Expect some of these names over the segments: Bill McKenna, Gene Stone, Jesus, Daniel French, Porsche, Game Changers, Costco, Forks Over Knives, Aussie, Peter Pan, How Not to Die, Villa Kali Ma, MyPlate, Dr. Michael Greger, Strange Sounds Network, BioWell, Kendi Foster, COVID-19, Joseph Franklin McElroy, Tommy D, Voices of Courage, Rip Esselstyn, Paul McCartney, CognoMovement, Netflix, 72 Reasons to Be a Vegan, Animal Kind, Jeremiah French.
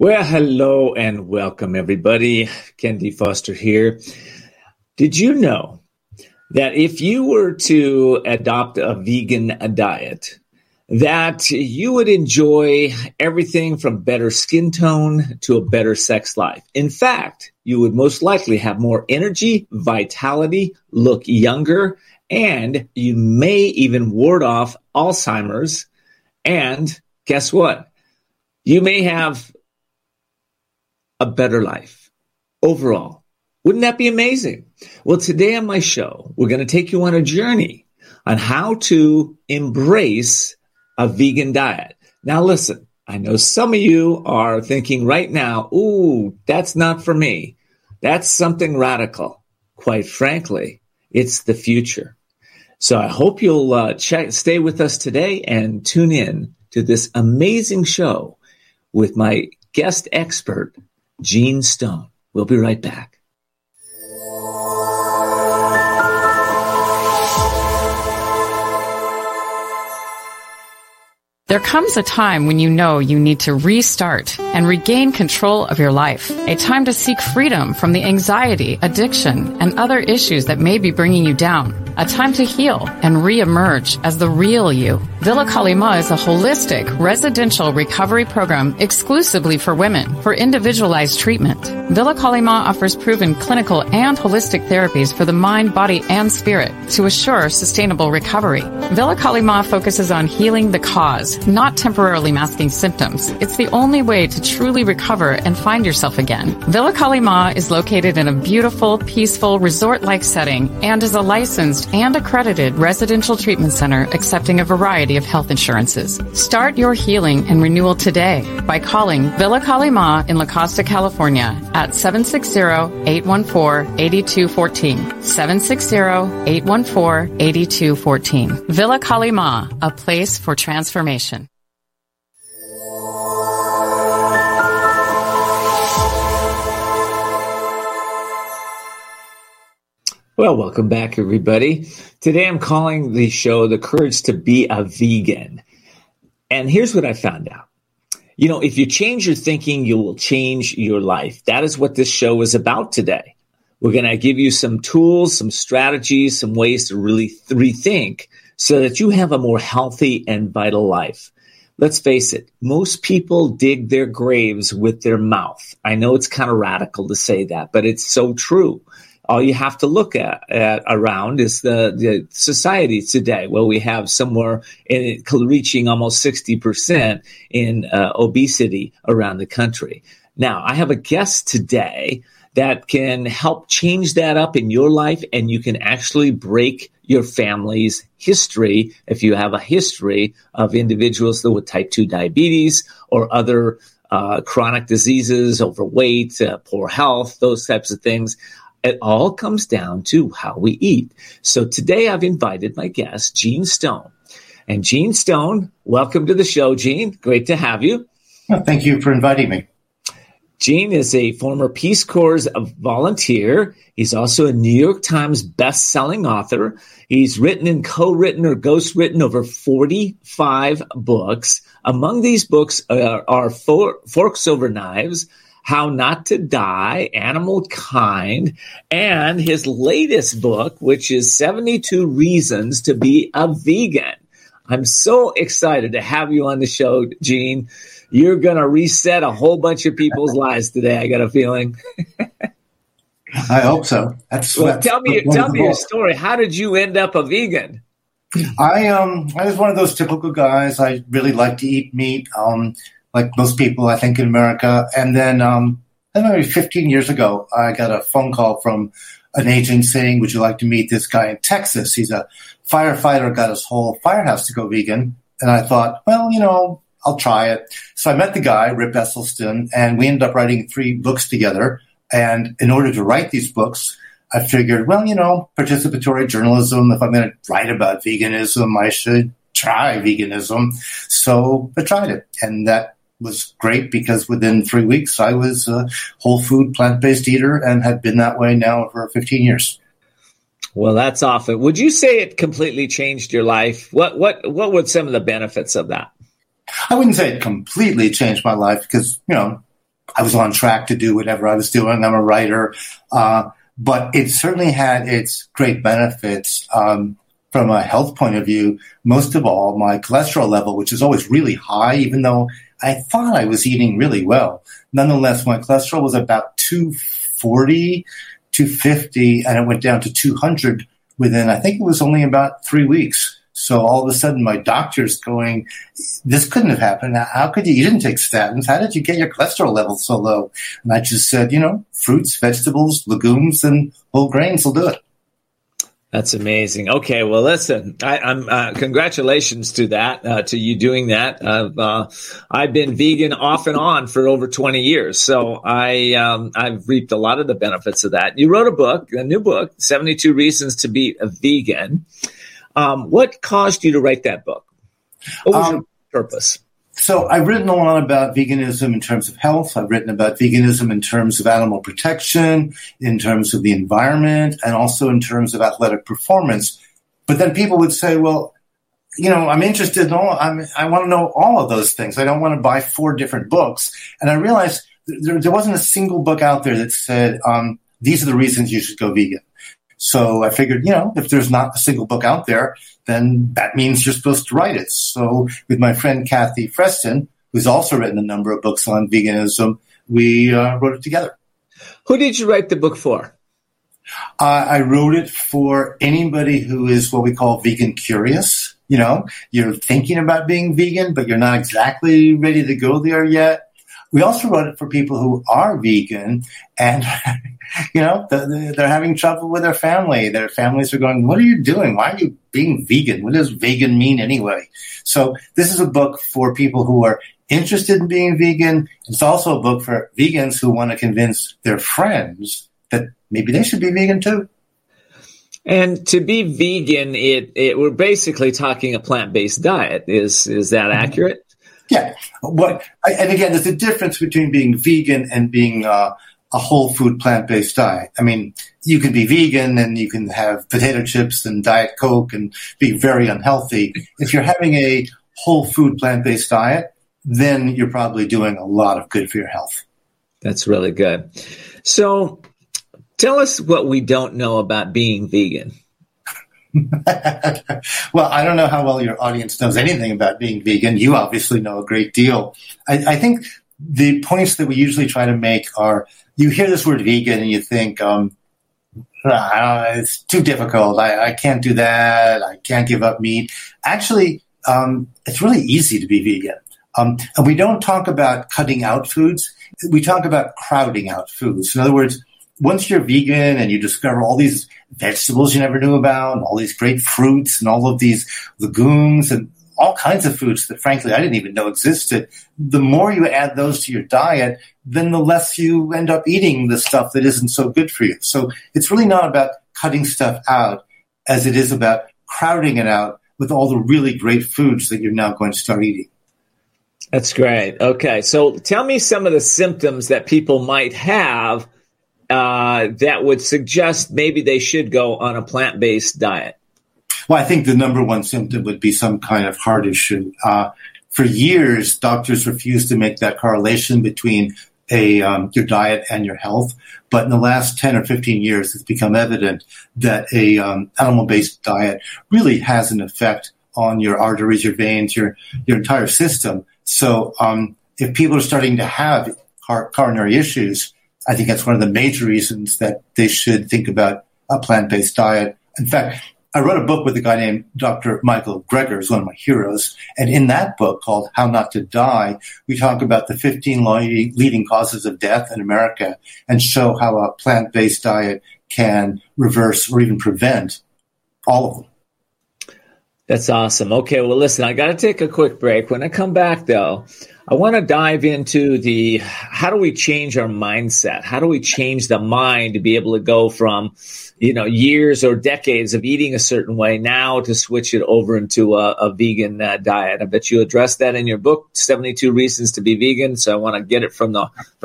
Well, hello and welcome, everybody. Kendi Foster here. Did you know that if you were to adopt a vegan diet, that you would enjoy everything from better skin tone to a better sex life? In fact, you would most likely have more energy, vitality, look younger, and you may even ward off Alzheimer's. And guess what? You may have a better life overall. Wouldn't that be amazing? Well, today on my show, we're going to take you on a journey on how to embrace a vegan diet. Now, listen, I know some of you are thinking right now, ooh, that's not for me. That's something radical. Quite frankly, it's the future. So I hope you'll stay with us today and tune in to this amazing show with my guest expert, Gene Stone. We'll be right back. There comes a time when you know you need to restart and regain control of your life. A time to seek freedom from the anxiety, addiction, and other issues that may be bringing you down. A time to heal and re-emerge as the real you. Villa Kali Ma is a holistic residential recovery program exclusively for women for individualized treatment. Villa Kali Ma offers proven clinical and holistic therapies for the mind, body, and spirit to assure sustainable recovery. Villa Kali Ma focuses on healing the cause, not temporarily masking symptoms. It's the only way to truly recover and find yourself again. Villa Kali Ma is located in a beautiful, peaceful, resort-like setting and is a licensed and accredited residential treatment center accepting a variety of health insurances. Start your healing and renewal today by calling Villa Kali Ma in La Costa, California at 760-814-8214. 760-814-8214. Villa Kali Ma, a place for transformation. Well, welcome back, everybody. Today I'm calling the show The Courage to Be a Vegan. And here's what I found out. You know, if you change your thinking, you will change your life. That is what this show is about today. We're going to give you some tools, some strategies, some ways to really rethink so that you have a more healthy and vital life. Let's face it, most people dig their graves with their mouth. I know it's kind of radical to say that, but it's so true. All you have to look at around is the society today. Well, we have somewhere in reaching almost 60% in obesity around the country. Now, I have a guest today that can help change that up in your life, and you can actually break your family's history if you have a history of individuals with type 2 diabetes or other chronic diseases, overweight, poor health, those types of things. It all comes down to how we eat. So today I've invited my guest, Gene Stone. And Gene Stone, welcome to the show, Gene. Great to have you. Well, thank you for inviting me. Gene is a former Peace Corps volunteer. He's also a New York Times best-selling author. He's written and co-written or ghost-written over 45 books. Among these books are Forks Over Knives, How Not to Die, Animal Kind, and his latest book, which is 72 Reasons to Be a Vegan. I'm so excited to have you on the show, Gene. You're going to reset a whole bunch of people's lives today, I got a feeling. I hope so. Tell me your story. How did you end up a vegan? I was one of those typical guys. I really like to eat meat. Like most people, I think, in America. And then maybe 15 years ago, I got a phone call from an agent saying, would you like to meet this guy in Texas? He's a firefighter, got his whole firehouse to go vegan. And I thought, well, you know, I'll try it. So I met the guy, Rip Esselstyn, and we ended up writing 3 books together. And in order to write these books, I figured, well, you know, participatory journalism, if I'm going to write about veganism, I should try veganism. So I tried it. And that was great because within 3 weeks I was a whole food plant-based eater and had been that way now for 15 years. Well, that's awesome. Would you say it completely changed your life? What were some of the benefits of that? I wouldn't say it completely changed my life because, you know, I was on track to do whatever I was doing. I'm a writer. But it certainly had its great benefits from a health point of view. Most of all, my cholesterol level, which is always really high, even though I thought I was eating really well. Nonetheless, my cholesterol was about 240, 250, and it went down to 200 within, I think it was only about 3 weeks. So all of a sudden, my doctor's going, this couldn't have happened. How could you? You didn't take statins. How did you get your cholesterol level so low? And I just said, fruits, vegetables, legumes, and whole grains will do it. That's amazing. Okay, well, listen, I'm congratulations to that, to you doing that. I've been vegan off and on for over 20 years, so I've reaped a lot of the benefits of that. You wrote a book, a new book, 72 Reasons to Be a Vegan. What caused you to write that book? What was your purpose? So I've written a lot about veganism in terms of health. I've written about veganism in terms of animal protection, in terms of the environment, and also in terms of athletic performance. But then people would say, well, I'm interested in all, I want to know all of those things. I don't want to buy 4 different books. And I realized there wasn't a single book out there that said, these are the reasons you should go vegan. So I figured, if there's not a single book out there, then that means you're supposed to write it. So with my friend Kathy Freston, who's also written a number of books on veganism, we wrote it together. Who did you write the book for? I wrote it for anybody who is what we call vegan curious. You're thinking about being vegan, but you're not exactly ready to go there yet. We also wrote it for people who are vegan and, they're having trouble with their family. Their families are going, what are you doing? Why are you being vegan? What does vegan mean anyway? So this is a book for people who are interested in being vegan. It's also a book for vegans who want to convince their friends that maybe they should be vegan too. And to be vegan, we're basically talking a plant-based diet. Is that accurate? Yeah. And again, there's a difference between being vegan and being a whole food plant-based diet. I mean, you can be vegan and you can have potato chips and Diet Coke and be very unhealthy. If you're having a whole food plant-based diet, then you're probably doing a lot of good for your health. That's really good. So tell us what we don't know about being vegan. Well, I don't know how well your audience knows anything about being vegan. You obviously know a great deal. I think the points that we usually try to make are, you hear this word vegan and you think, it's too difficult. I can't do that. I can't give up meat. Actually, it's really easy to be vegan. And we don't talk about cutting out foods. We talk about crowding out foods. In other words, once you're vegan and you discover all these vegetables you never knew about and all these great fruits and all of these legumes and all kinds of foods that, frankly, I didn't even know existed, the more you add those to your diet, then the less you end up eating the stuff that isn't so good for you. So it's really not about cutting stuff out as it is about crowding it out with all the really great foods that you're now going to start eating. That's great. Okay. So tell me some of the symptoms that people might have that would suggest maybe they should go on a plant-based diet? Well, I think the number one symptom would be some kind of heart issue. For years, doctors refused to make that correlation between your diet and your health. But in the last 10 or 15 years, it's become evident that an animal-based diet really has an effect on your arteries, your veins, your entire system. So if people are starting to have coronary issues, I think that's one of the major reasons that they should think about a plant-based diet. In fact, I wrote a book with a guy named Dr. Michael Greger, who's one of my heroes. And in that book called How Not to Die, we talk about the 15 leading causes of death in America and show how a plant-based diet can reverse or even prevent all of them. That's awesome. Okay, well, listen, I got to take a quick break. When I come back, though, I want to dive into how do we change our mindset? How do we change the mind to be able to go from, years or decades of eating a certain way now to switch it over into a vegan diet? I bet you address that in your book, 72 Reasons to Be Vegan. So I want to get it from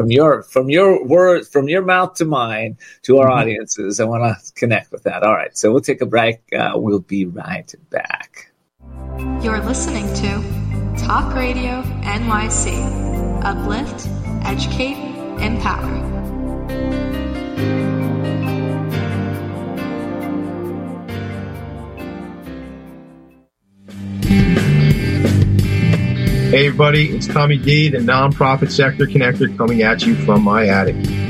your mouth to mine to our audiences. I want to connect with that. All right, so we'll take a break. We'll be right back. You're listening to Talk Radio NYC. Uplift, educate, and power. Hey everybody, it's Tommy D, the Nonprofit Sector Connector, coming at you from my attic.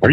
Are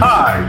Hi,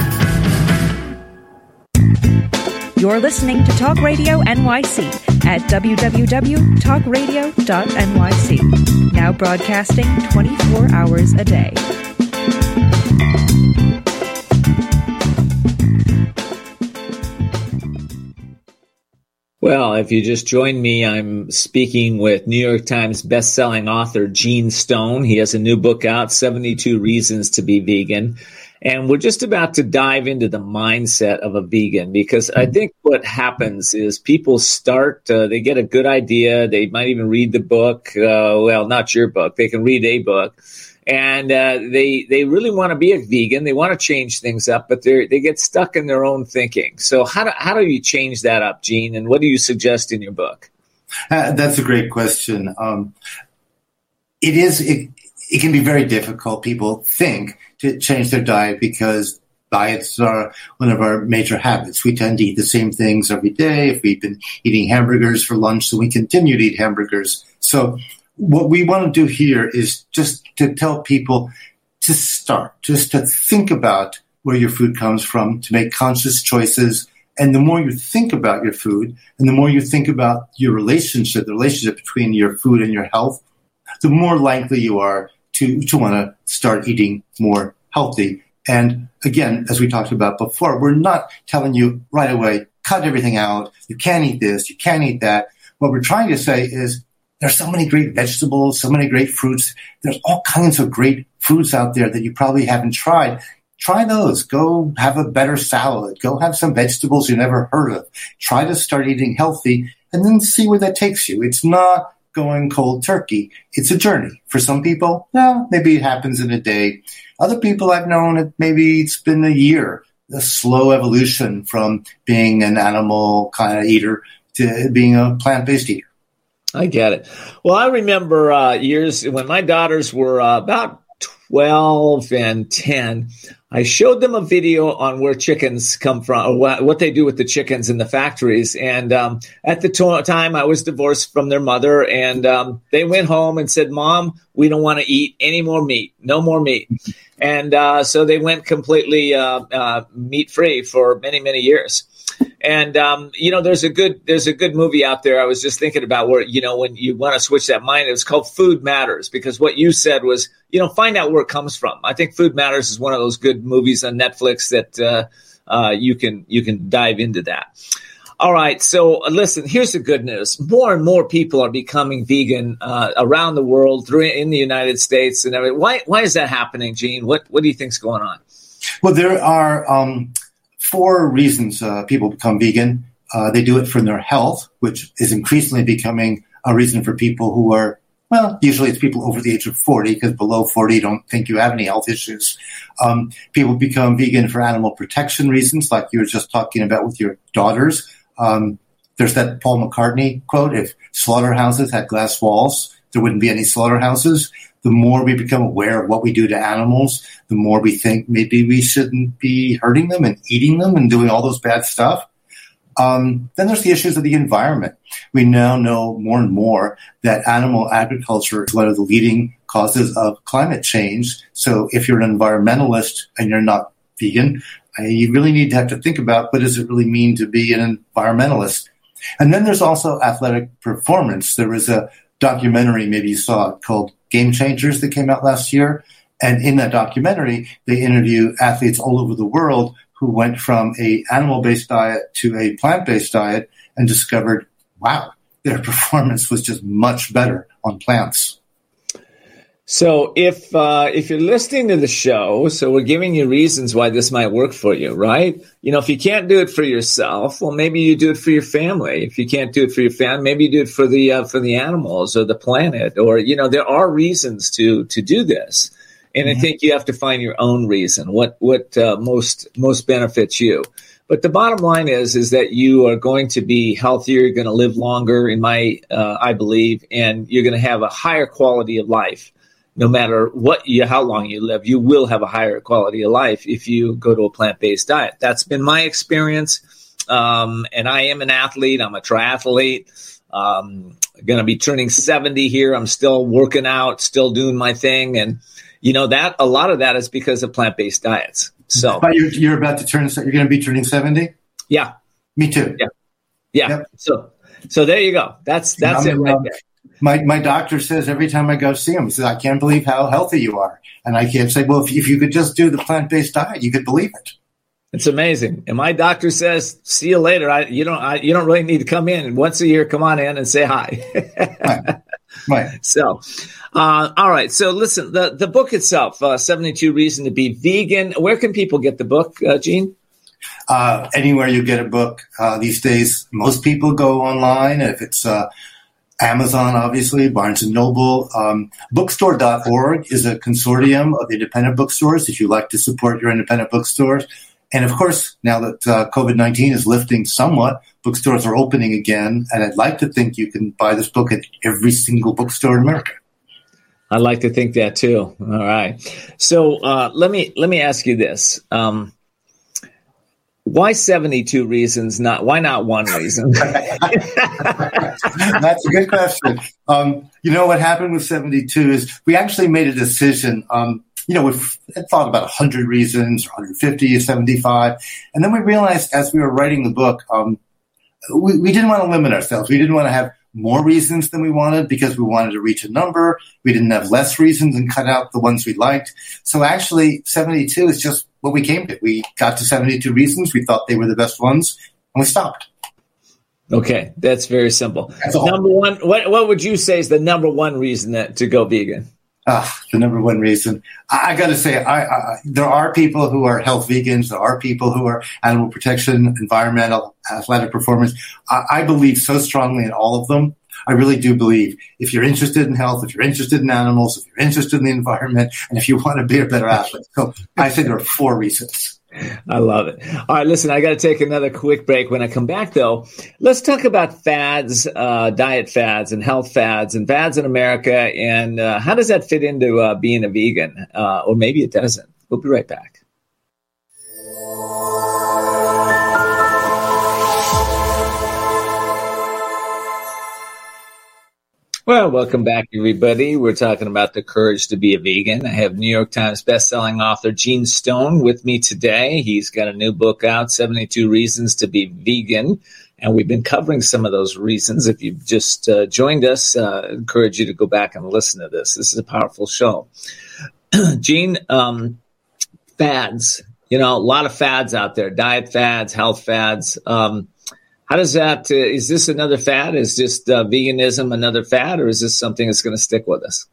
You're listening to Talk Radio NYC at www.talkradio.nyc. Now broadcasting 24 hours a day. Well, if you just joined me, I'm speaking with New York Times bestselling author Gene Stone. He has a new book out, 72 Reasons to Be Vegan. And we're just about to dive into the mindset of a vegan, because I think what happens is people start, they get a good idea. They might even read the book. Well, not your book. They can read a book. And they really want to be a vegan. They want to change things up, but they get stuck in their own thinking. So how do you change that up, Gene? And what do you suggest in your book? That's a great question. It can be very difficult, people think, to change their diet because diets are one of our major habits. We tend to eat the same things every day. If we've been eating hamburgers for lunch, so we continue to eat hamburgers. So what we want to do here is just to tell people to start, just to think about where your food comes from, to make conscious choices. And the more you think about your food and the more you think about your relationship, the relationship between your food and your health, the more likely you are to want to start eating more healthy. And again, as we talked about before, we're not telling you right away, cut everything out. You can't eat this. You can't eat that. What we're trying to say is there's so many great vegetables, so many great fruits. There's all kinds of great foods out there that you probably haven't tried. Try those. Go have a better salad. Go have some vegetables you never heard of. Try to start eating healthy and then see where that takes you. It's not going cold turkey. It's a journey. For some people, maybe it happens in a day. Other people I've known, maybe it's been a year, a slow evolution from being an animal kind of eater to being a plant-based eater. I get it. Well, I remember years when my daughters were about 12 and 10, I showed them a video on where chickens come from, or what they do with the chickens in the factories. And at the time, I was divorced from their mother, and they went home and said, Mom, we don't want to eat any more meat, no more meat. And so they went completely meat-free for many, many years. And, there's a good movie out there. I was just thinking about where, when you want to switch that mind, it was called Food Matters, because what you said was, find out where it comes from. I think Food Matters is one of those good movies on Netflix that you can dive into that. All right. So listen, here's the good news. More and more people are becoming vegan around the world, in the United States and everything. Why is that happening, Gene? What do you think's going on? Well, there are 4 reasons people become vegan. They do it for their health, which is increasingly becoming a reason for people who are, well, usually it's people over the age of 40, because below 40, you don't think you have any health issues. People become vegan for animal protection reasons, like you were just talking about with your daughters. There's that Paul McCartney quote, if slaughterhouses had glass walls, there wouldn't be any slaughterhouses. The more we become aware of what we do to animals, the more we think maybe we shouldn't be hurting them and eating them and doing all those bad stuff. Then there's the issues of the environment. We now know more and more that animal agriculture is one of the leading causes of climate change. So if you're an environmentalist and you're not vegan, you really need to have to think about what does it really mean to be an environmentalist. And then there's also athletic performance. There was a documentary, maybe you saw it, called Game Changers that came out last year. And in that documentary, they interview athletes all over the world who went from a animal-based diet to a plant-based diet and discovered, wow, their performance was just much better on plants. So if you're listening to the show, so we're giving you reasons why this might work for you, right? You know, if you can't do it for yourself, well, maybe you do it for your family. If you can't do it for your family, maybe you do it for the animals or the planet, or, you know, there are reasons to do this. And I think you have to find your own reason, what most benefits you. But the bottom line is that you are going to be healthier, you're going to live longer, I believe, and you're going to have a higher quality of life. No matter how long you live, you will have a higher quality of life if you go to a plant-based diet. That's been my experience. And I am an athlete. I'm a triathlete. Going to be turning 70 here. I'm still working out, still doing my thing, and you know that a lot of that is because of plant-based diets. So but you're about to turn. You're going to be turning 70. Yeah, me too. Yeah. Yep. So there you go. That's it right there. My doctor says every time I go see him, he says, I can't believe how healthy you are. And I can't say, well, if you could just do the plant-based diet, you could believe it. It's amazing. And my doctor says, see you later. You don't really need to come in. And once a year, come on in and say hi. Right. So, all right. So listen, the book itself, 72 Reasons to Be Vegan. Where can people get the book, Gene? Anywhere you get a book these days. Most people go online. If it's Amazon, obviously, Barnes & Noble. Bookstore.org is a consortium of independent bookstores if you like to support your independent bookstores. And, of course, now that COVID-19 is lifting somewhat, bookstores are opening again, and I'd like to think you can buy this book at every single bookstore in America. I'd like to think that, too. All right. So let me ask you this. Why 72 reasons? Why not one reason? That's a good question. You know what happened with 72 is we actually made a decision. You know, we've thought about 100 reasons, or 150, or 75, and then we realized as we were writing the book, we didn't want to limit ourselves. We didn't want to have more reasons than we wanted because we wanted to reach a number. We didn't have less reasons and cut out the ones we liked. So actually, 72 is just what we came to. We got to 72 reasons. We thought they were the best ones, and we stopped. Okay, that's very simple. That's number one. What would you say is the number one reason to go vegan? The number one reason. I got to say, there are people who are health vegans. There are people who are animal protection, environmental, athletic performance. I believe so strongly in all of them. I really do believe if you're interested in health, if you're interested in animals, if you're interested in the environment, and if you want to be a better athlete. So I say there are 4 reasons. I love it. All right, listen, I got to take another quick break. When I come back, though, let's talk about fads, diet fads and health fads and fads in America. And how does that fit into being a vegan? Or maybe it doesn't. We'll be right back. Well, welcome back, everybody. We're talking about the courage to be a vegan. I have New York Times bestselling author Gene Stone with me today. He's got a new book out, 72 Reasons to Be Vegan. And we've been covering some of those reasons. If you've just joined us, I encourage you to go back and listen to this. This is a powerful show. Gene, fads, you know, a lot of fads out there, diet fads, health fads. How does that, is this another fad? Is just veganism another fad, or is this something that's going to stick with us?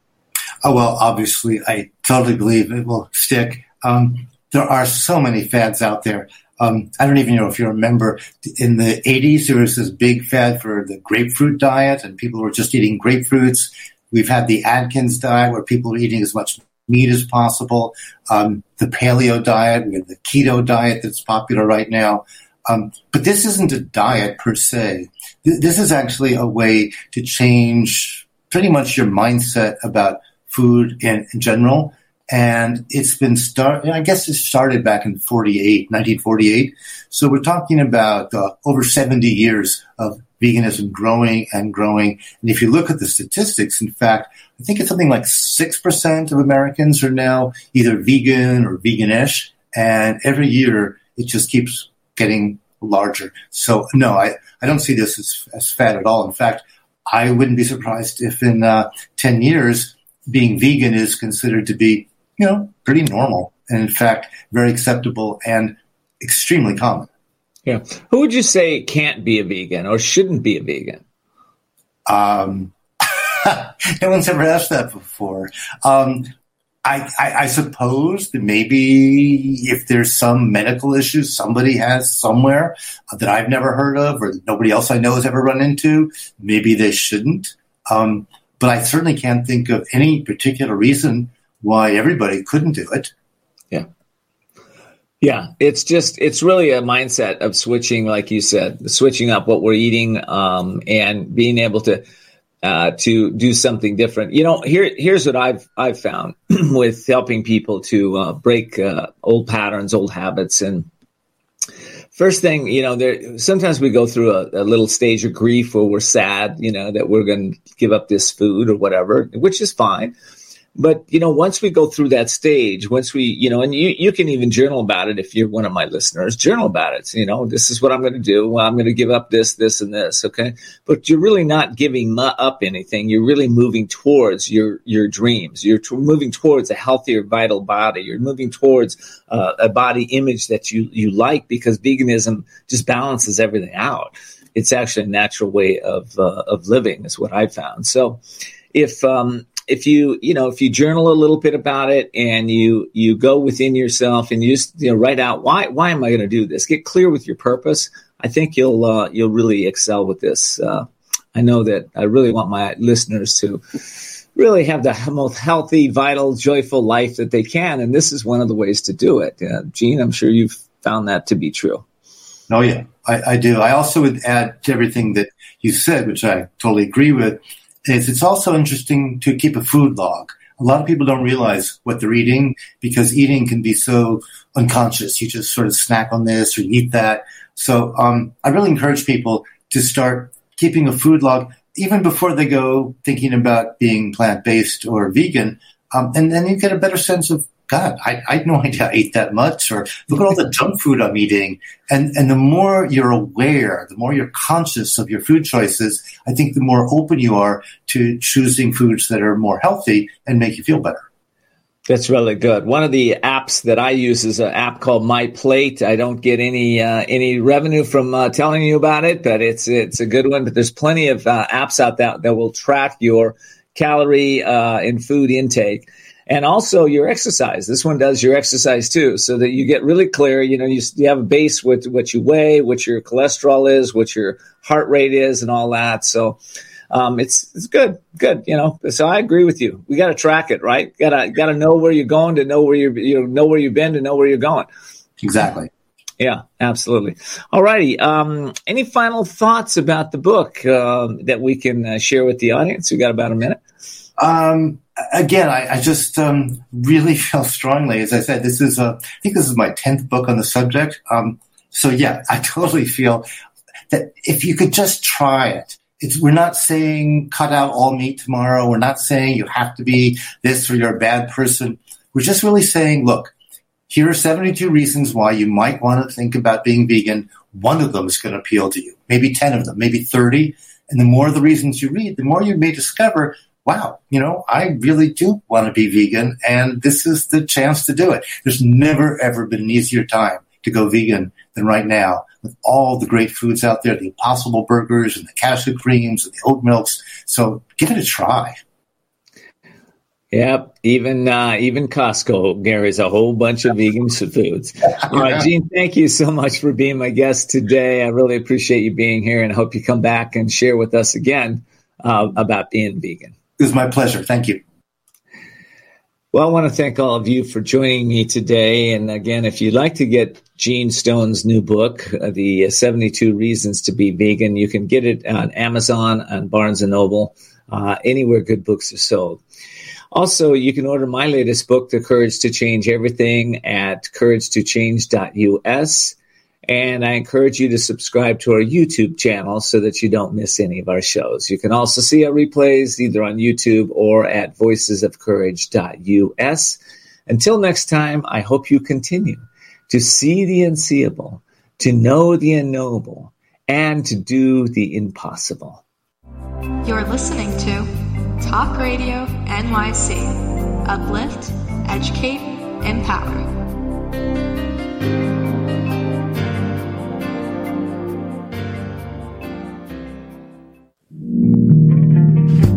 Oh, well, obviously, I totally believe it will stick. There are so many fads out there. I don't even know if you remember, in the 80s, there was this big fad for the grapefruit diet, and people were just eating grapefruits. We've had the Atkins diet, where people are eating as much meat as possible. The paleo diet, we have the keto diet that's popular right now. But this isn't a diet per se. This is actually a way to change pretty much your mindset about food in general. And it's been started, I guess it started back in 1948. So we're talking about over 70 years of veganism growing and growing. And if you look at the statistics, in fact, I think it's something like 6% of Americans are now either vegan or veganish. And every year it just keeps getting larger. So no, I don't see this as fad at all. In fact, I wouldn't be surprised if in 10 years, being vegan is considered to be, you know, pretty normal, and in fact, very acceptable and extremely common. Yeah. Who would you say can't be a vegan or shouldn't be a vegan? No one's ever asked that before. I suppose that maybe if there's some medical issue somebody has somewhere that I've never heard of or nobody else I know has ever run into, maybe they shouldn't. But I certainly can't think of any particular reason why everybody couldn't do it. Yeah. Yeah. It's just, it's really a mindset of switching, like you said, switching up what we're eating, and being able to do something different. You know, here's what I've found with helping people to break old patterns, old habits. And first thing, you know, there, sometimes we go through a little stage of grief where we're sad, you know, that we're going to give up this food or whatever, which is fine. But, you know, once we go through that stage, once we, you know, and you can even journal about it. If you're one of my listeners, journal about it. You know, this is what I'm going to do. Well, I'm going to give up this, this, and this. Okay. But you're really not giving up anything. You're really moving towards your dreams. You're moving towards a healthier, vital body. You're moving towards a body image that you like, because veganism just balances everything out. It's actually a natural way of living, is what I found. So If you journal a little bit about it, and you go within yourself and you write out why am I going to do this? Get clear with your purpose. I think you'll really excel with this. I know that I really want my listeners to really have the most healthy, vital, joyful life that they can, and this is one of the ways to do it. Gene, I'm sure you've found that to be true. Oh yeah, I do. I also would add to everything that you said, which I totally agree with. It's also interesting to keep a food log. A lot of people don't realize what they're eating, because eating can be so unconscious. You just sort of snack on this or you eat that. So I really encourage people to start keeping a food log even before they go thinking about being plant-based or vegan. And then you get a better sense of, God, I had no idea I ate that much, or look at all the junk food I'm eating. And the more you're aware, the more you're conscious of your food choices, I think the more open you are to choosing foods that are more healthy and make you feel better. That's really good. One of the apps that I use is an app called MyPlate. I don't get any revenue from telling you about it, but it's a good one. But there's plenty of apps out there that will track your calorie and food intake. And also your exercise. This one does your exercise too, so that you get really clear. You know, you have a base with what you weigh, what your cholesterol is, what your heart rate is, and all that. So it's good. You know, so I agree with you. We got to track it, right? Got to know where you're going to know where you know where you've been to know where you're going. Exactly. Yeah, absolutely. All righty. Any final thoughts about the book that we can share with the audience? We got about a minute. Again, I just really feel strongly, as I said, I think this is my 10th book on the subject. So yeah, I totally feel that if you could just try it, we're not saying cut out all meat tomorrow. We're not saying you have to be this or you're a bad person. We're just really saying, look, here are 72 reasons why you might want to think about being vegan. One of them is going to appeal to you, maybe 10 of them, maybe 30. And the more of the reasons you read, the more you may discover, wow, you know, I really do want to be vegan, and this is the chance to do it. There's never, ever been an easier time. to go vegan than right now, with all the great foods out there, the Impossible Burgers and the cashew creams and the oat milks. So give it a try. Yep, even Costco carries a whole bunch of vegan foods. All right, Gene, thank you so much for being my guest today. I really appreciate you being here, and hope you come back and share with us again about being vegan. It was my pleasure. Thank you. Well, I want to thank all of you for joining me today. And again, if you'd like to get Gene Stone's new book, The 72 Reasons to Be Vegan, you can get it on Amazon and Barnes & Noble, anywhere good books are sold. Also, you can order my latest book, The Courage to Change Everything, at couragetochange.us. And I encourage you to subscribe to our YouTube channel so that you don't miss any of our shows. You can also see our replays either on YouTube or at voicesofcourage.us. Until next time, I hope you continue to see the unseeable, to know the unknowable, and to do the impossible. You're listening to Talk Radio NYC. Uplift, educate, empower.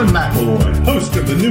McElroy, host of the new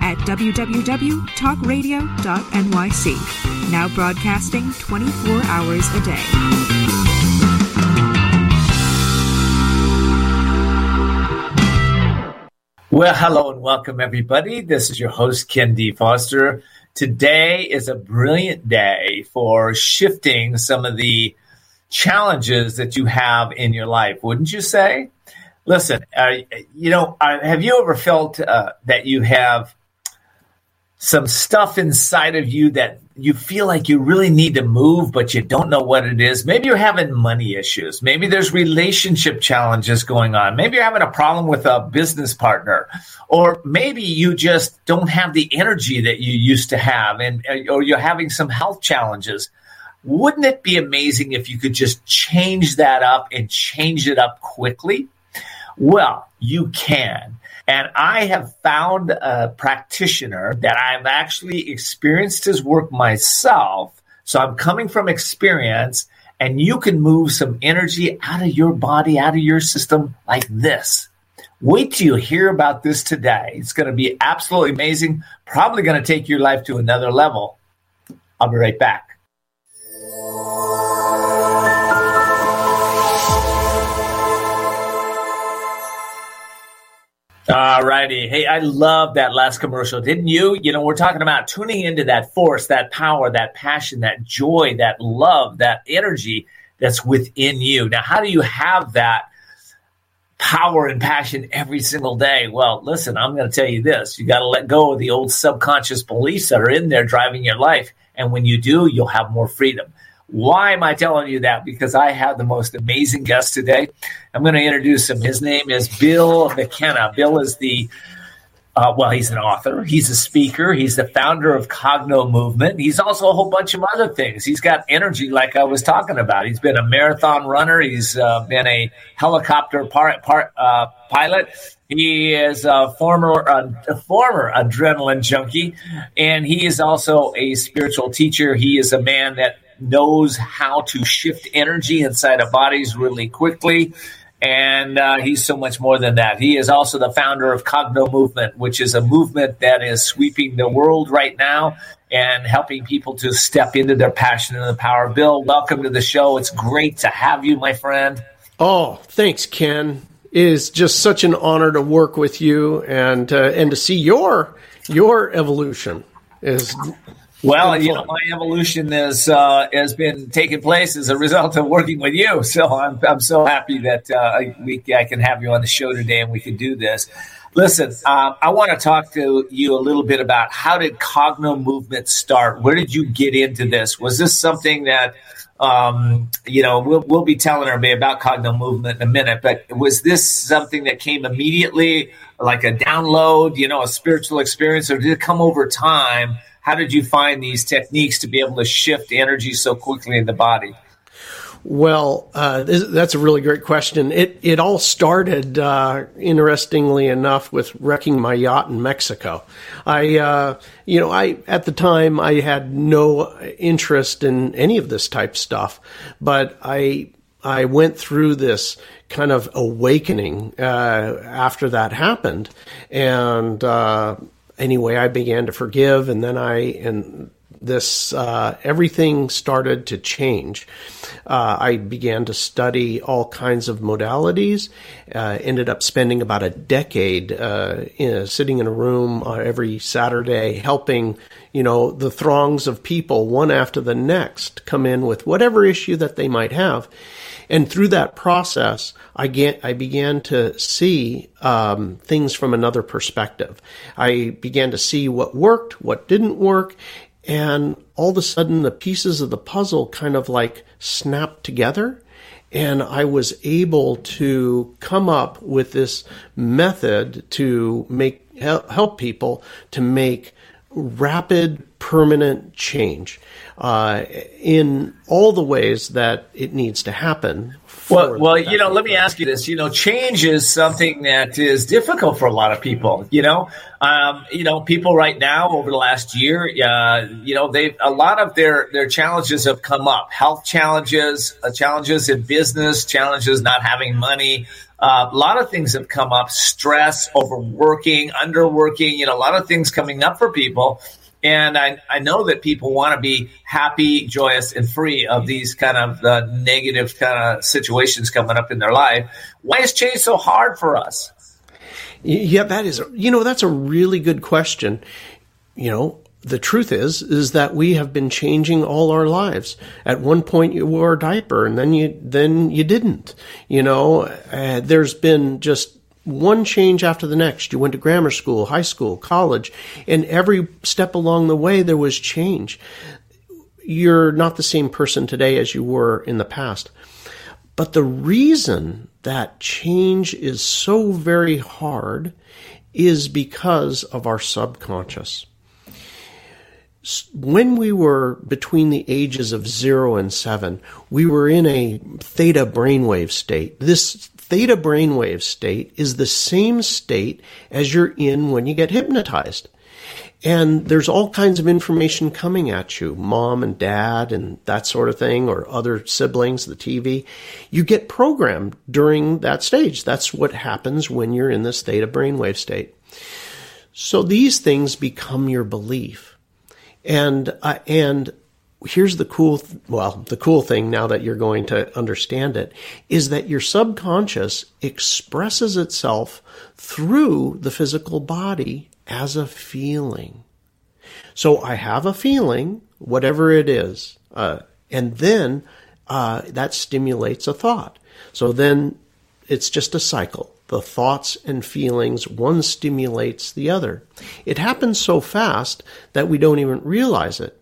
at www.talkradio.nyc. Now broadcasting 24 hours a day. Well, hello and welcome, everybody. This is your host, Kendi Foster. Today is a brilliant day for shifting some of the challenges that you have in your life, wouldn't you say? Listen, have you ever felt that you have some stuff inside of you that you feel like you really need to move, but you don't know what it is? Maybe you're having money issues. Maybe there's relationship challenges going on. Maybe you're having a problem with a business partner, or maybe you just don't have the energy that you used to have, and or you're having some health challenges. Wouldn't it be amazing if you could just change that up and change it up quickly? Well, you can. And I have found a practitioner that I've actually experienced his work myself. So I'm coming from experience, and you can move some energy out of your body, out of your system like this. Wait till you hear about this today. It's going to be absolutely amazing. Probably going to take your life to another level. I'll be right back. All righty. Hey, I love that last commercial. Didn't you? You know, we're talking about tuning into that force, that power, that passion, that joy, that love, that energy that's within you. Now, how do you have that power and passion every single day? Well, listen, I'm going to tell you this. You got to let go of the old subconscious beliefs that are in there driving your life. And when you do, you'll have more freedom. Why am I telling you that? Because I have the most amazing guest today. I'm going to introduce him. His name is Bill McKenna. Bill is the Well, he's an author. He's a speaker. He's the founder of CognoMovement. He's also a whole bunch of other things. He's got energy, like I was talking about. He's been a marathon runner. He's been a helicopter pilot. He is a former adrenaline junkie, and he is also a spiritual teacher. He is a man that knows how to shift energy inside of bodies really quickly. And he's so much more than that. He is also the founder of CognoMovement, which is a movement that is sweeping the world right now and helping people to step into their passion and the power. Bill, welcome to the show. It's great to have you, my friend. Oh, thanks, Ken. It is just such an honor to work with you and to see your evolution. Well, you know, my evolution has been taking place as a result of working with you. So I'm so happy that I can have you on the show today and we can do this. Listen, I want to talk to you a little bit about how did CognoMovement start? Where did you get into this? Was this something that, we'll be telling everybody about CognoMovement in a minute, but was this something that came immediately, like a download, a spiritual experience, or did it come over time? How did you find these techniques to be able to shift energy so quickly in the body? Well, that's a really great question. It all started, interestingly enough, with wrecking my yacht in Mexico. I at the time I had no interest in any of this type stuff, but I went through this kind of awakening after that happened, and. Anyway, I began to forgive, and then everything started to change. I began to study all kinds of modalities, ended up spending about a decade sitting in a room every Saturday, helping the throngs of people, one after the next, come in with whatever issue that they might have. And through that process, I began to see things from another perspective. I began to see what worked, what didn't work, and all of a sudden the pieces of the puzzle kind of like snapped together, and I was able to come up with this method to help people to make rapid, permanent change in all the ways that it needs to happen. Let me ask you this. Change is something that is difficult for a lot of people. People right now over the last year, a lot of their challenges have come up. Health challenges, challenges in business, challenges not having money. A lot of things have come up, stress, overworking, underworking, a lot of things coming up for people. And I know that people want to be happy, joyous, and free of these kind of negative kind of situations coming up in their life. Why is change so hard for us? Yeah, that is, that's a really good question. The truth is that we have been changing all our lives. At one point you wore a diaper and then you didn't. There's been just one change after the next. You went to grammar school, high school, college, and every step along the way there was change. You're not the same person today as you were in the past. But the reason that change is so very hard is because of our subconscious. When we were between the ages of 0 and 7, we were in a theta brainwave state. This theta brainwave state is the same state as you're in when you get hypnotized. And there's all kinds of information coming at you, mom and dad and that sort of thing, or other siblings, the TV. You get programmed during that stage. That's what happens when you're in this theta brainwave state. So these things become your belief. And here's the cool thing now that you're going to understand it is that your subconscious expresses itself through the physical body as a feeling. So I have a feeling, whatever it is, and then that stimulates a thought. So then it's just a cycle. The thoughts and feelings, one stimulates the other. It happens so fast that we don't even realize it.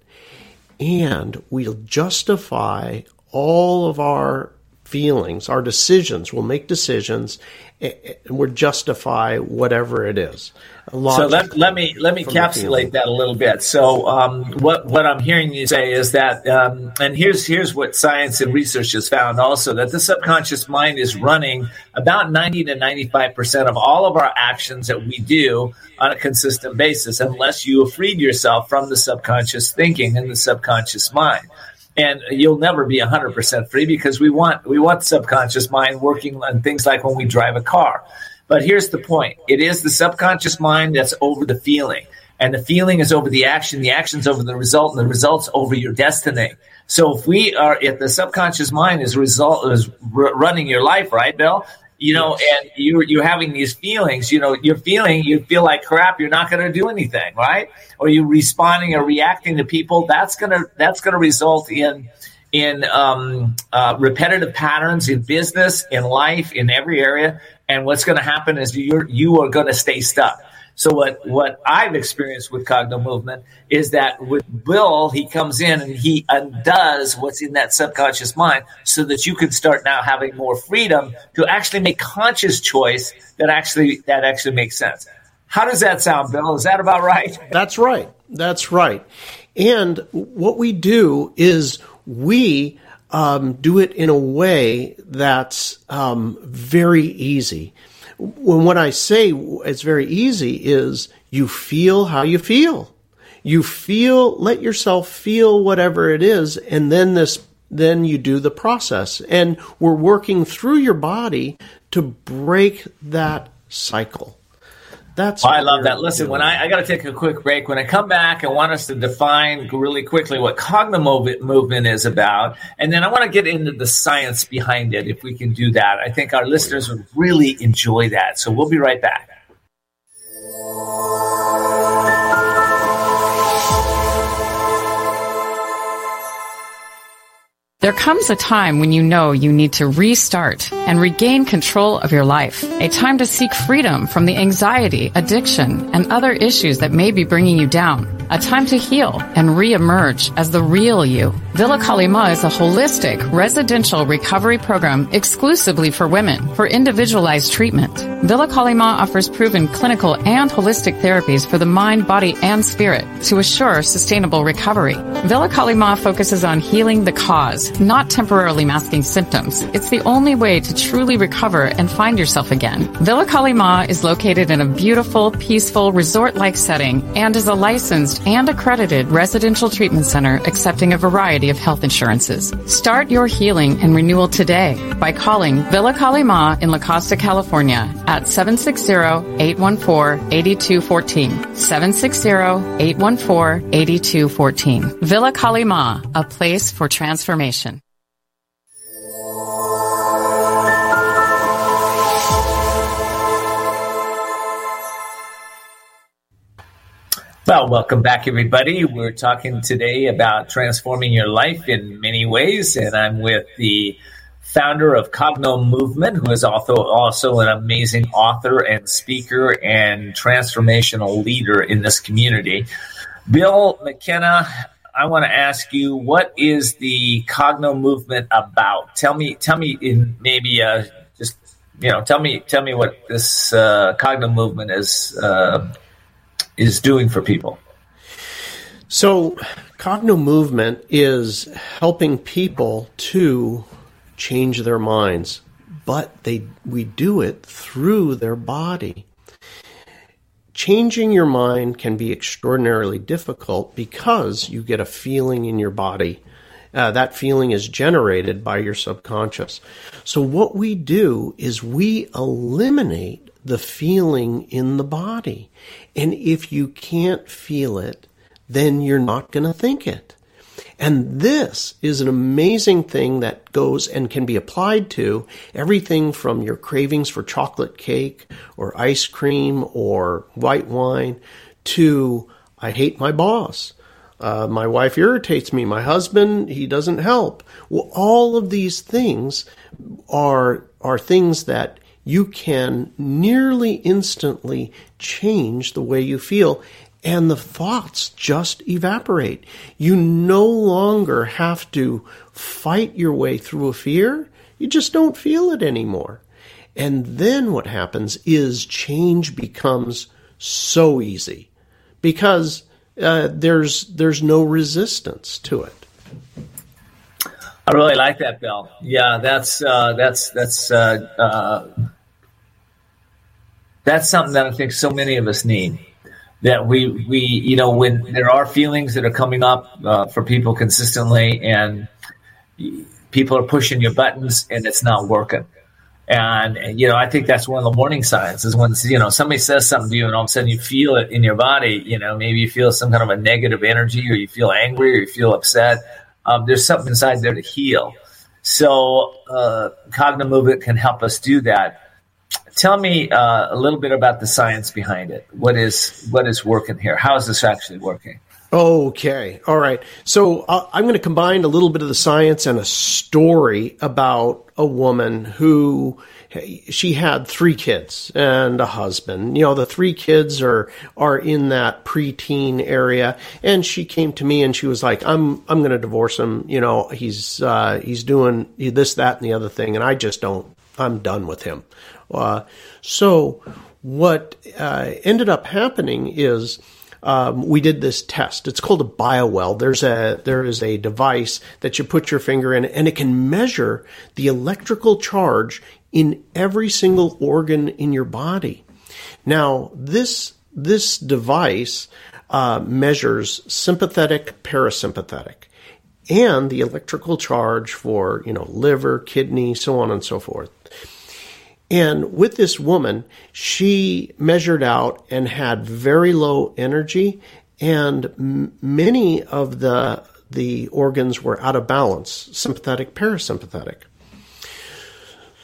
And we'll justify all of our feelings. Our decisions. We'll make decisions, and we'll justify whatever it is. So let me encapsulate that a little bit. So what I'm hearing you say is that, and here's what science and research has found also, that the subconscious mind is running about 90 to 95% of all of our actions that we do on a consistent basis, unless you have freed yourself from the subconscious thinking and the subconscious mind. And you'll never be 100% free, because we want subconscious mind working on things like when we drive a car. But here's the point. It is the subconscious mind that's over the feeling. And the feeling is over the action. The action's over the result. And the result's over your destiny. So if the subconscious mind is running your life, right, Bill? You know, and you're having these feelings, you know, you feel like crap, you're not going to do anything, right? Or you're responding or reacting to people. That's going to result in repetitive patterns in business, in life, in every area. And what's going to happen is you are going to stay stuck. So what I've experienced with CognoMovement is that with Bill, he comes in and he undoes what's in that subconscious mind, so that you can start now having more freedom to actually make conscious choice that actually makes sense. How does that sound, Bill? Is that about right? That's right. That's right. And what we do is we do it in a way that's very easy. When I say it's very easy is you feel how you feel. You feel, let yourself feel whatever it is, and then you do the process. And we're working through your body to break that cycle. I love that. Listen, when I got to take a quick break. When I come back, I want us to define really quickly what CognoMovement is about. And then I want to get into the science behind it, if we can do that. I think our listeners would really enjoy that. So we'll be right back. There comes a time when you know you need to restart and regain control of your life. A time to seek freedom from the anxiety, addiction, and other issues that may be bringing you down. A time to heal and re-emerge as the real you. Villa Kali Ma is a holistic residential recovery program exclusively for women for individualized treatment. Villa Kali Ma offers proven clinical and holistic therapies for the mind, body, and spirit to assure sustainable recovery. Villa Kali Ma focuses on healing the cause, not temporarily masking symptoms. It's the only way to truly recover and find yourself again. Villa Kali Ma is located in a beautiful, peaceful, resort-like setting and is a licensed and accredited residential treatment center accepting a variety of health insurances. Start your healing and renewal today by calling Villa Kali Ma in La Costa, California at 760-814-8214. 760-814-8214. Villa Kali Ma, a place for transformation. Well, welcome back, everybody. We're talking today about transforming your life in many ways, and I'm with the founder of CognoMovement, who is also an amazing author and speaker and transformational leader in this community. Bill McKenna, I want to ask you, what is the CognoMovement about? Tell me, in maybe just tell me what this CognoMovement is doing for people. So, CognoMovement is helping people to change their minds, but we do it through their body. Changing your mind can be extraordinarily difficult because you get a feeling in your body. That feeling is generated by your subconscious. So what we do is we eliminate the feeling in the body. And if you can't feel it, then you're not going to think it. And this is an amazing thing that goes and can be applied to everything from your cravings for chocolate cake or ice cream or white wine to I hate my boss, my wife irritates me, my husband, he doesn't help. Well, all of these things are things that you can nearly instantly change the way you feel. And the thoughts just evaporate. You no longer have to fight your way through a fear. You just don't feel it anymore. And then what happens is change becomes so easy because there's no resistance to it. I really like that, Bill. Yeah, that's something that I think so many of us need. That we you know, when there are feelings that are coming up for people consistently, and people are pushing your buttons and it's not working. And, you know, I think that's one of the warning signs is when, you know, somebody says something to you and all of a sudden you feel it in your body. You know, maybe you feel some kind of a negative energy, or you feel angry, or you feel upset. There's something inside there to heal. So CognoMovement can help us do that. Tell me a little bit about the science behind it. What is working here? How is this actually working? Okay. All right. So I'm going to combine a little bit of the science and a story about a woman who, she had 3 kids and a husband. You know, the 3 kids are in that preteen area. And she came to me and she was like, I'm going to divorce him. You know, he's doing this, that, and the other thing. And I just don't, I'm done with him. So what ended up happening is, we did this test. It's called a BioWell. There is a device that you put your finger in, and it can measure the electrical charge in every single organ in your body. Now, this device measures sympathetic, parasympathetic, and the electrical charge for, you know, liver, kidney, so on and so forth. And with this woman, she measured out and had very low energy, and many of the organs were out of balance, sympathetic, parasympathetic.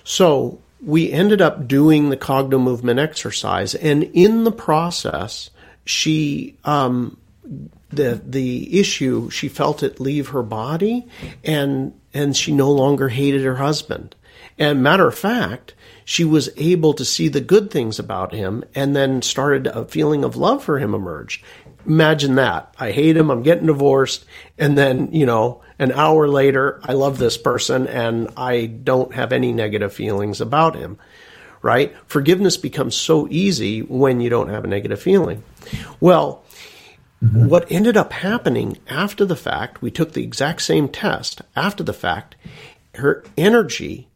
So we ended up doing the CognoMovement exercise, and in the process, she the issue, she felt it leave her body, and she no longer hated her husband. And matter of fact, she was able to see the good things about him, and then started a feeling of love for him emerged. Imagine that. I hate him. I'm getting divorced. And then, you know, an hour later, I love this person and I don't have any negative feelings about him, right? Forgiveness becomes so easy when you don't have a negative feeling. Well, what ended up happening after the fact, we took the exact same test. After the fact, her energy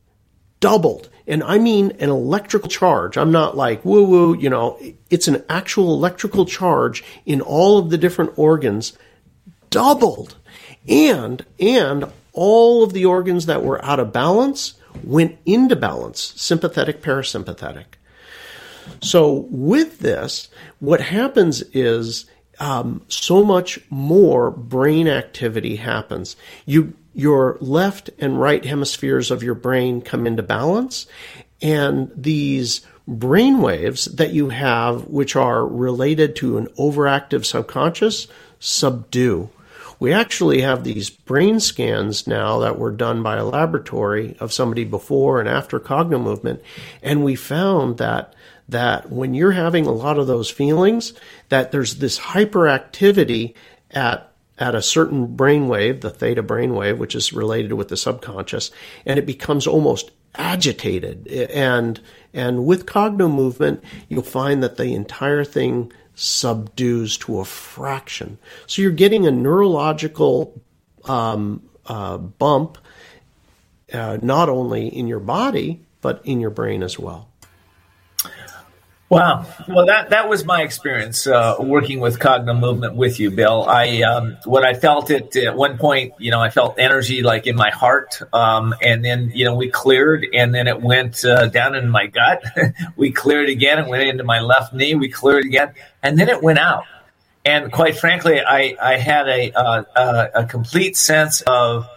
doubled. And I mean an electrical charge. I'm not like woo-woo, you know. It's an actual electrical charge in all of the different organs doubled. And all of the organs that were out of balance went into balance, sympathetic, parasympathetic. So with this, what happens is so much more brain activity happens. Your left and right hemispheres of your brain come into balance, and these brain waves that you have, which are related to an overactive subconscious, subdue. We actually have these brain scans now that were done by a laboratory of somebody before and after CognoMovement, and we found that when you're having a lot of those feelings, that there's this hyperactivity at a certain brainwave, the theta brainwave, which is related with the subconscious, and it becomes almost agitated. And with CognoMovement, you'll find that the entire thing subdues to a fraction. So you're getting a neurological bump, not only in your body, but in your brain as well. Wow. Well, that was my experience working with CognoMovement with you, Bill. What I felt it at one point, you know, I felt energy like in my heart, and then, you know, we cleared, and then it went down in my gut. We cleared again. It went into my left knee. We cleared again, and then it went out. And quite frankly, I had a complete sense of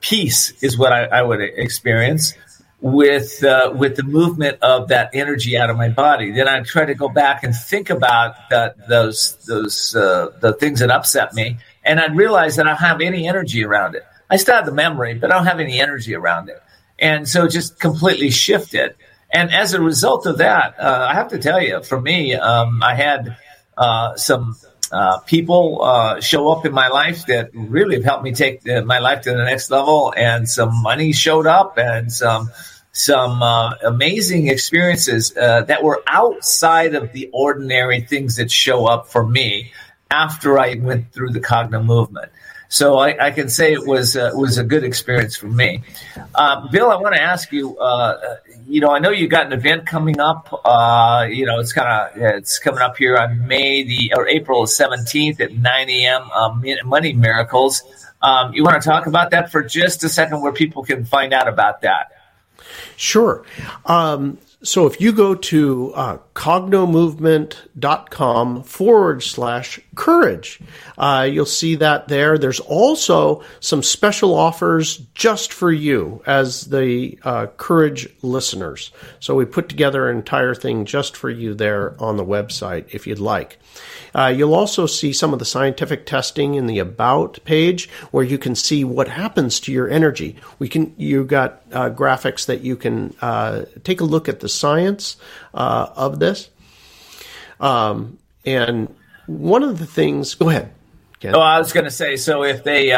peace is what I would experience with the movement of that energy out of my body. Then I try to go back and think about those the things that upset me, and I realized that I don't have any energy around it. I still have the memory, but I don't have any energy around it. And so it just completely shifted. And as a result of that, I have to tell you, for me, I had some people show up in my life that really have helped me take my life to the next level, and some money showed up, and some amazing experiences that were outside of the ordinary things that show up for me after I went through the Cogno Movement. So I can say it was a good experience for me. Bill, I want to ask you, I know you got an event coming up. It's coming up here on April 17th at 9 a.m. Money Miracles. You want to talk about that for just a second, where people can find out about that? Sure. So if you go to cognomovement.com /courage, you'll see that there. There's also some special offers just for you as the Courage listeners. So we put together an entire thing just for you there on the website if you'd like. You'll also see some of the scientific testing in the About page, where you can see what happens to your energy. You got graphics that you can take a look at the science of this. And one of the things, go ahead. Oh, I was going to say, so if they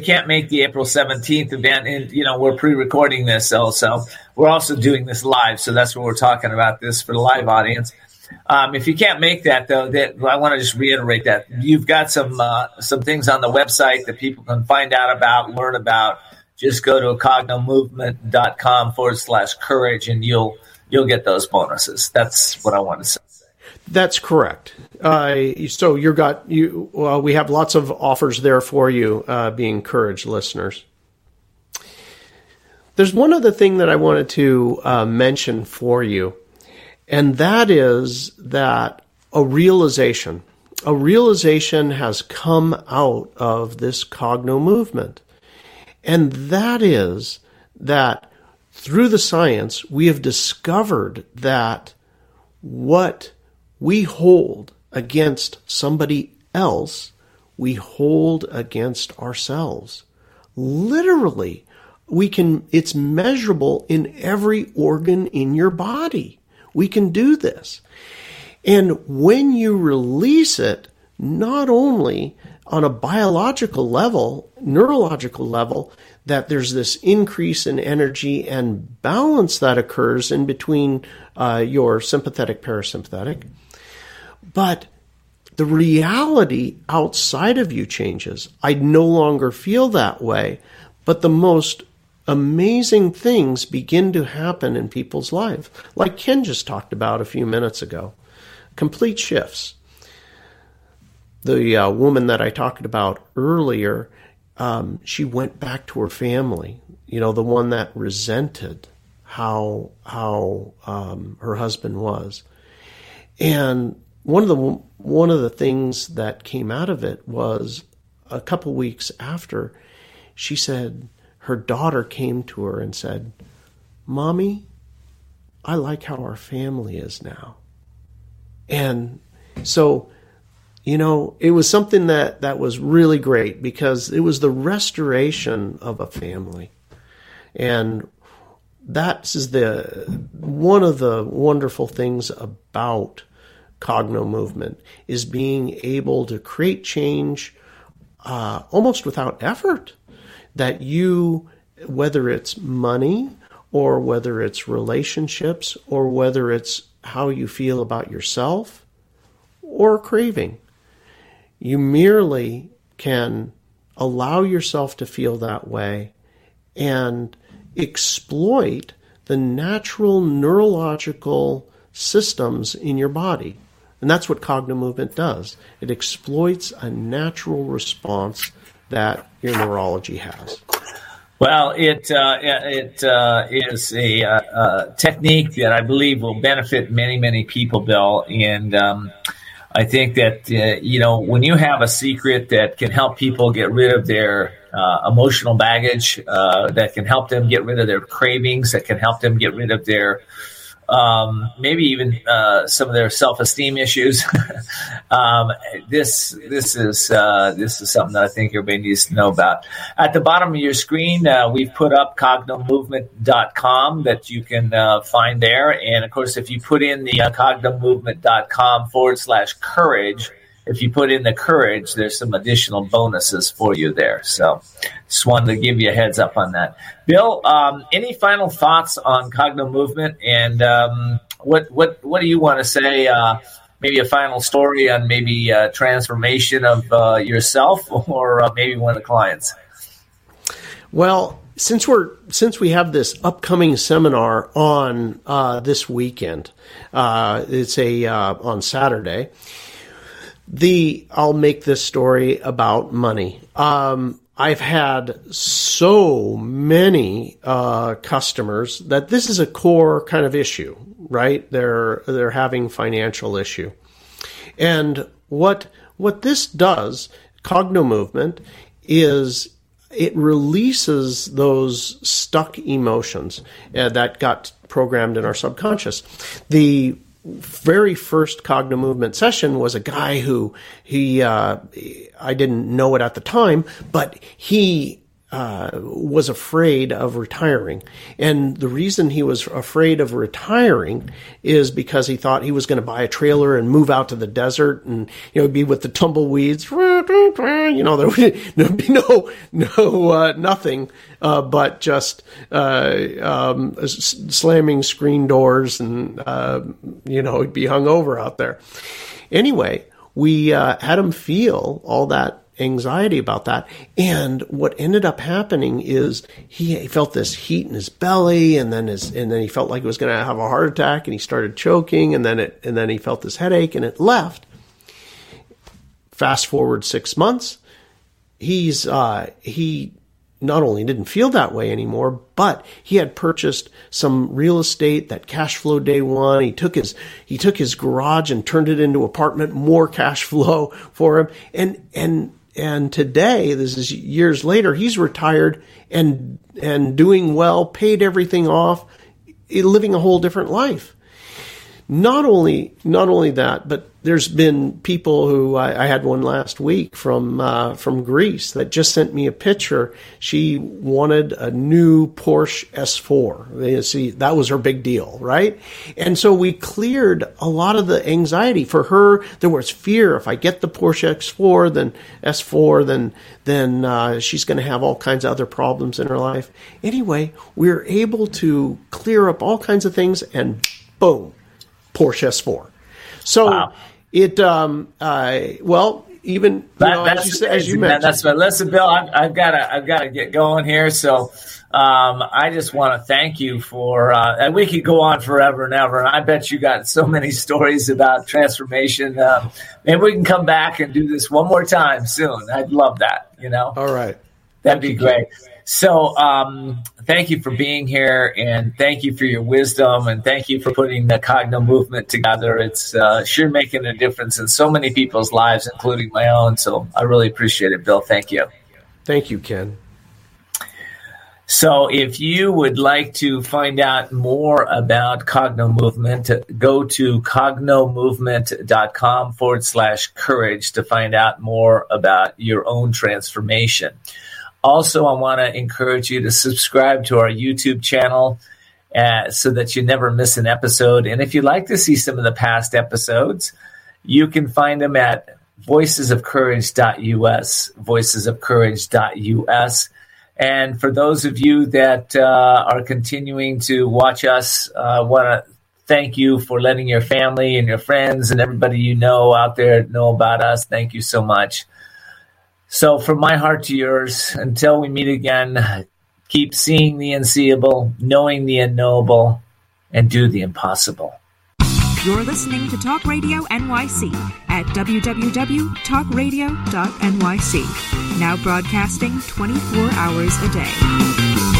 can't make the April 17th event, and we're pre-recording this also, we're also doing this live. So that's what we're talking about, this for the live audience. If you can't make that, though, I want to just reiterate that you've got some things on the website that people can find out about, learn about. Just go to cognomovement.com /courage, and you'll get those bonuses. That's what I want to say. That's correct. So we have lots of offers there for you, being Courage listeners. There's one other thing that I wanted to mention for you, and that is that a realization has come out of this Cogno Movement. And that is that through the science, we have discovered that what we hold against somebody else, we hold against ourselves. Literally, it's measurable in every organ in your body. We can do this. And when you release it, not only on a biological level, neurological level, that there's this increase in energy and balance that occurs in between your sympathetic, parasympathetic, but the reality outside of you changes. I no longer feel that way, but the most amazing things begin to happen in people's lives, like Ken just talked about a few minutes ago. Complete shifts. The woman that I talked about earlier, she went back to her family. The one that resented how her husband was, and one of the things that came out of it was a couple weeks after, she said her daughter came to her and said, "Mommy, I like how our family is now," and so. It was something that was really great, because it was the restoration of a family. And that is one of the wonderful things about Cogno Movement, is being able to create change almost without effort. That you, whether it's money or whether it's relationships or whether it's how you feel about yourself or craving, you merely can allow yourself to feel that way and exploit the natural neurological systems in your body. And that's what Cogno Movement does. It exploits a natural response that your neurology has. Well, it is a technique that I believe will benefit many, many people, Bill. And I think that, when you have a secret that can help people get rid of their emotional baggage, that can help them get rid of their cravings, that can help them get rid of their maybe even some of their self-esteem issues. This is something that I think everybody needs to know about. At the bottom of your screen, we've put up cognomovement.com that you can find there. And, of course, if you put in the cognomovement.com /courage, if you put in the courage, there's some additional bonuses for you there. So just wanted to give you a heads up on that. Bill, any final thoughts on CognoMovement? And what do you want to say? Maybe a final story on maybe transformation of yourself or maybe one of the clients? Well, since we have this upcoming seminar on this weekend, it's on Saturday. I'll make this story about money. I've had so many customers that this is a core kind of issue, right? They're having financial issue, and what this does, CognoMovement, is it releases those stuck emotions that got programmed in our subconscious. The very first CognoMovement session was a guy who I didn't know it at the time, but he was afraid of retiring. And the reason he was afraid of retiring is because he thought he was going to buy a trailer and move out to the desert and, be with the tumbleweeds. There'd be nothing, but just, slamming screen doors and, he'd be hungover out there. Anyway, we, had him feel all that anxiety about that. And what ended up happening is he felt this heat in his belly, and then he felt like he was going to have a heart attack, and he started choking, and then he felt this headache, and it left. Fast forward 6 months, he not only didn't feel that way anymore, but he had purchased some real estate that cash flow day one. He took his garage and turned it into apartment, more cash flow for him. And today, this is years later, he's retired and doing well, paid everything off, living a whole different life. Not only that, but there's been people who I had one last week from Greece that just sent me a picture. She wanted a new Porsche S4. You see, that was her big deal, right? And so we cleared a lot of the anxiety for her. There was fear: if I get the Porsche X4, then S4, then she's going to have all kinds of other problems in her life. Anyway, we were able to clear up all kinds of things, and boom. Porsche S4. So wow. As you mentioned. Listen, Bill, I've got to get going here. So I just want to thank you for, and we could go on forever and ever. And I bet you got so many stories about transformation. Maybe we can come back and do this one more time soon. I'd love that, All right. That'd be great. So thank you for being here, and thank you for your wisdom, and thank you for putting the CognoMovement together. It's sure making a difference in so many people's lives, including my own. So I really appreciate it, Bill. Thank you. Thank you, Ken. So if you would like to find out more about CognoMovement, go to cognomovement.com /courage to find out more about your own transformation. Also, I want to encourage you to subscribe to our YouTube channel so that you never miss an episode. And if you'd like to see some of the past episodes, you can find them at voicesofcourage.us, voicesofcourage.us. And for those of you that are continuing to watch us, I want to thank you for letting your family and your friends and everybody you know out there know about us. Thank you so much. So from my heart to yours, until we meet again, keep seeing the unseeable, knowing the unknowable, and do the impossible. You're listening to Talk Radio NYC at www.talkradio.nyc. Now broadcasting 24 hours a day.